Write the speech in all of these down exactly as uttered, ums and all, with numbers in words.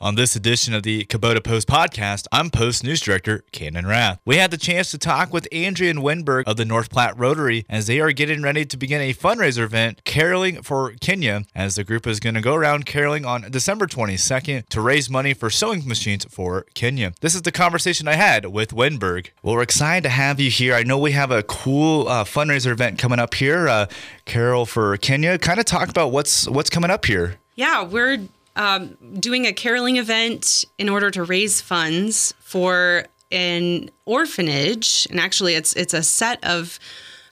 On this edition of the Kubota Post podcast, I'm Post News Director Kenan Rath. We had the chance to talk with Andrea Wenburg of the North Platte Rotary as they are getting ready to begin a fundraiser event, Caroling for Kenya, as the group is going to go around caroling on December twenty-second to raise money for sewing machines for Kenya. This is the conversation I had with Wenburg. Well, we're excited to have you here. I know we have a cool uh, fundraiser event coming up here, uh, Carol for Kenya. Kind of talk about what's what's coming up here. Yeah, we're Um, doing a caroling event in order to raise funds for an orphanage, and actually, it's it's a set of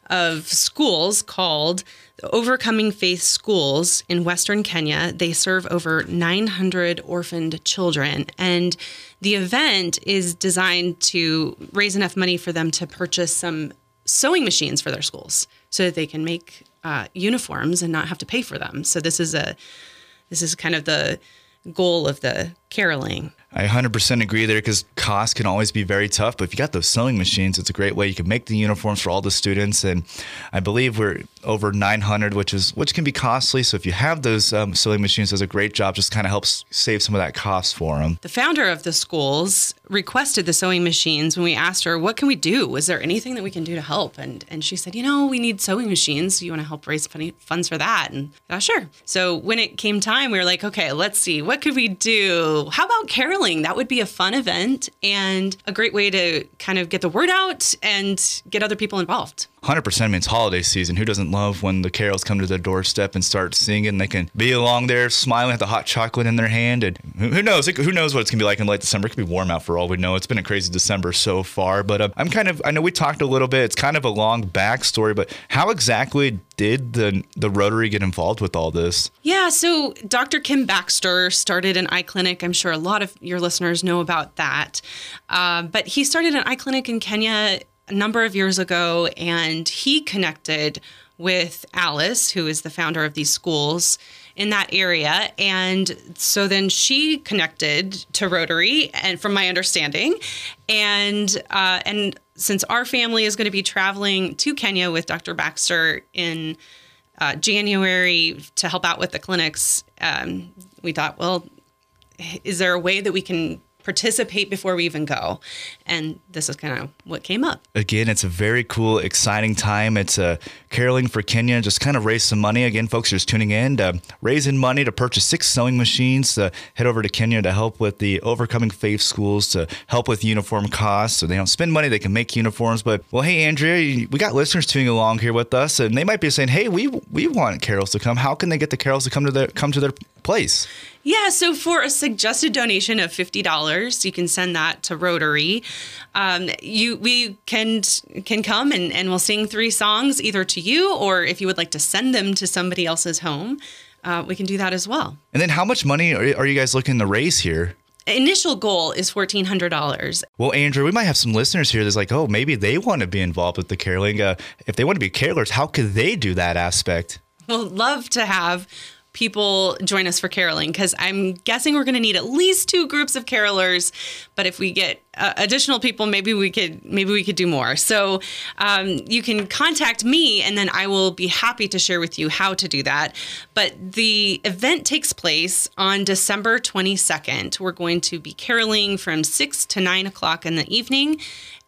of schools called Overcoming Faith Schools in Western Kenya. They serve over nine hundred orphaned children, and the event is designed to raise enough money for them to purchase some sewing machines for their schools, so that they can make uh, uniforms and not have to pay for them. So this is a This is kind of the goal of the caroling. I one hundred percent agree there, because cost can always be very tough. But if you got those sewing machines, it's a great way. You can make the uniforms for all the students. And I believe we're over nine hundred, which is which can be costly. So if you have those um, sewing machines, does a great job. Just kind of helps save some of that cost for them. The founder of the schools requested the sewing machines when we asked her, what can we do? Was there anything that we can do to help? And and she said, you know, we need sewing machines. You want to help raise funds for that? And I said, sure. So when it came time, we were like, okay, let's see. What could we do? How about caroling? That would be a fun event and a great way to kind of get the word out and get other people involved. one hundred percent. I mean, it's holiday season. Who doesn't love when the carols come to their doorstep and start singing? They can be along there smiling with the hot chocolate in their hand. And who knows? Who knows what it's going to be like in late December? It could be warm out for all we know. It's been a crazy December so far. But uh, I'm kind of, I know we talked a little bit. It's kind of a long backstory, but how exactly did the, the Rotary get involved with all this? Yeah. So Doctor Kim Baxter started an eye clinic. I'm sure a lot of your listeners know about that. Uh, but he started an eye clinic in Kenya a number of years ago, and he connected with Alice, who is the founder of these schools in that area. And so then she connected to Rotary, and from my understanding, and uh, and since our family is going to be traveling to Kenya with Doctor Baxter in uh, January to help out with the clinics, um, we thought, well, is there a way that we can participate before we even go? And this is kind of what came up. Again, it's a very cool, exciting time. It's a Caroling for Kenya, just kind of raise some money. Again, folks, you're just tuning in to raising money to purchase six sewing machines to head over to Kenya to help with the Overcoming Faith Schools, to help with uniform costs. So they don't spend money, they can make uniforms. But, well, hey, Andrea, we got listeners tuning along here with us, and they might be saying, hey, we we want carols to come. How can they get the carols to come to their, come to their place? Yeah, so for a suggested donation of fifty dollars, you can send that to Rotary. Um, you we can can come and, and we'll sing three songs either to you, or if you would like to send them to somebody else's home, uh, we can do that as well. And then how much money are, are you guys looking to raise here? Initial goal is fourteen hundred dollars. Well, Andrew, we might have some listeners here that's like, oh, maybe they want to be involved with the caroling. Uh, if they want to be carolers, how could they do that aspect? Well, love to have people join us for caroling, because I'm guessing we're going to need at least two groups of carolers. But if we get uh, additional people, maybe we could maybe we could do more. So um, you can contact me, and then I will be happy to share with you how to do that. But the event takes place on December twenty-second. We're going to be caroling from six to nine o'clock in the evening,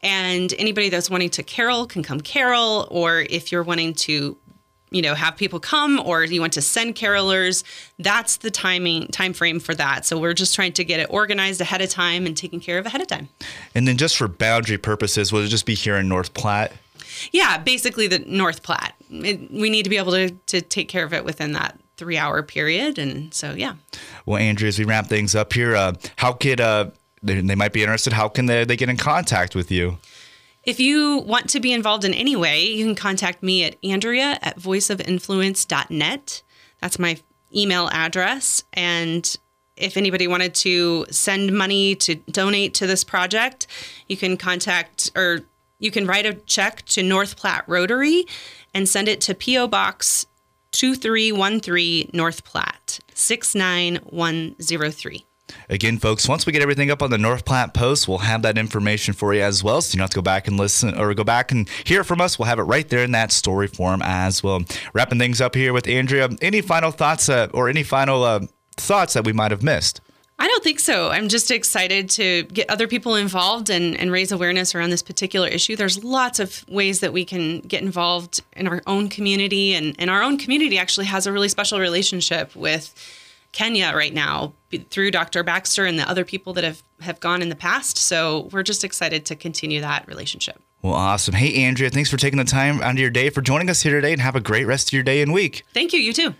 and anybody that's wanting to carol can come carol. Or if you're wanting to, you know, have people come, or you want to send carolers, that's the timing, time frame for that. So we're just trying to get it organized ahead of time and taken care of ahead of time. And then just for boundary purposes, will it just be here in North Platte? Yeah, basically the North Platte. It, we need to be able to, to take care of it within that three-hour period. And so, yeah. Well, Andrea, as we wrap things up here, uh, how could uh, they, they might be interested, how can they, they get in contact with you? If you want to be involved in any way, you can contact me at andrea at voice of influence dot net. That's my email address. And if anybody wanted to send money to donate to this project, you can contact, or you can write a check to North Platte Rotary and send it to P O Box two three one three, North Platte, six nine one zero three. Again, folks, once we get everything up on the North Platte Post, we'll have that information for you as well. So you don't have to go back and listen or go back and hear from us. We'll have it right there in that story form as well. Wrapping things up here with Andrea, any final thoughts uh, or any final uh, thoughts that we might have missed? I don't think so. I'm just excited to get other people involved and, and raise awareness around this particular issue. There's lots of ways that we can get involved in our own community. And, and our own community actually has a really special relationship with Kenya right now through Doctor Baxter and the other people that have, have gone in the past. So we're just excited to continue that relationship. Well, awesome. Hey, Andrea, thanks for taking the time out of your day for joining us here today, and have a great rest of your day and week. Thank you. You too.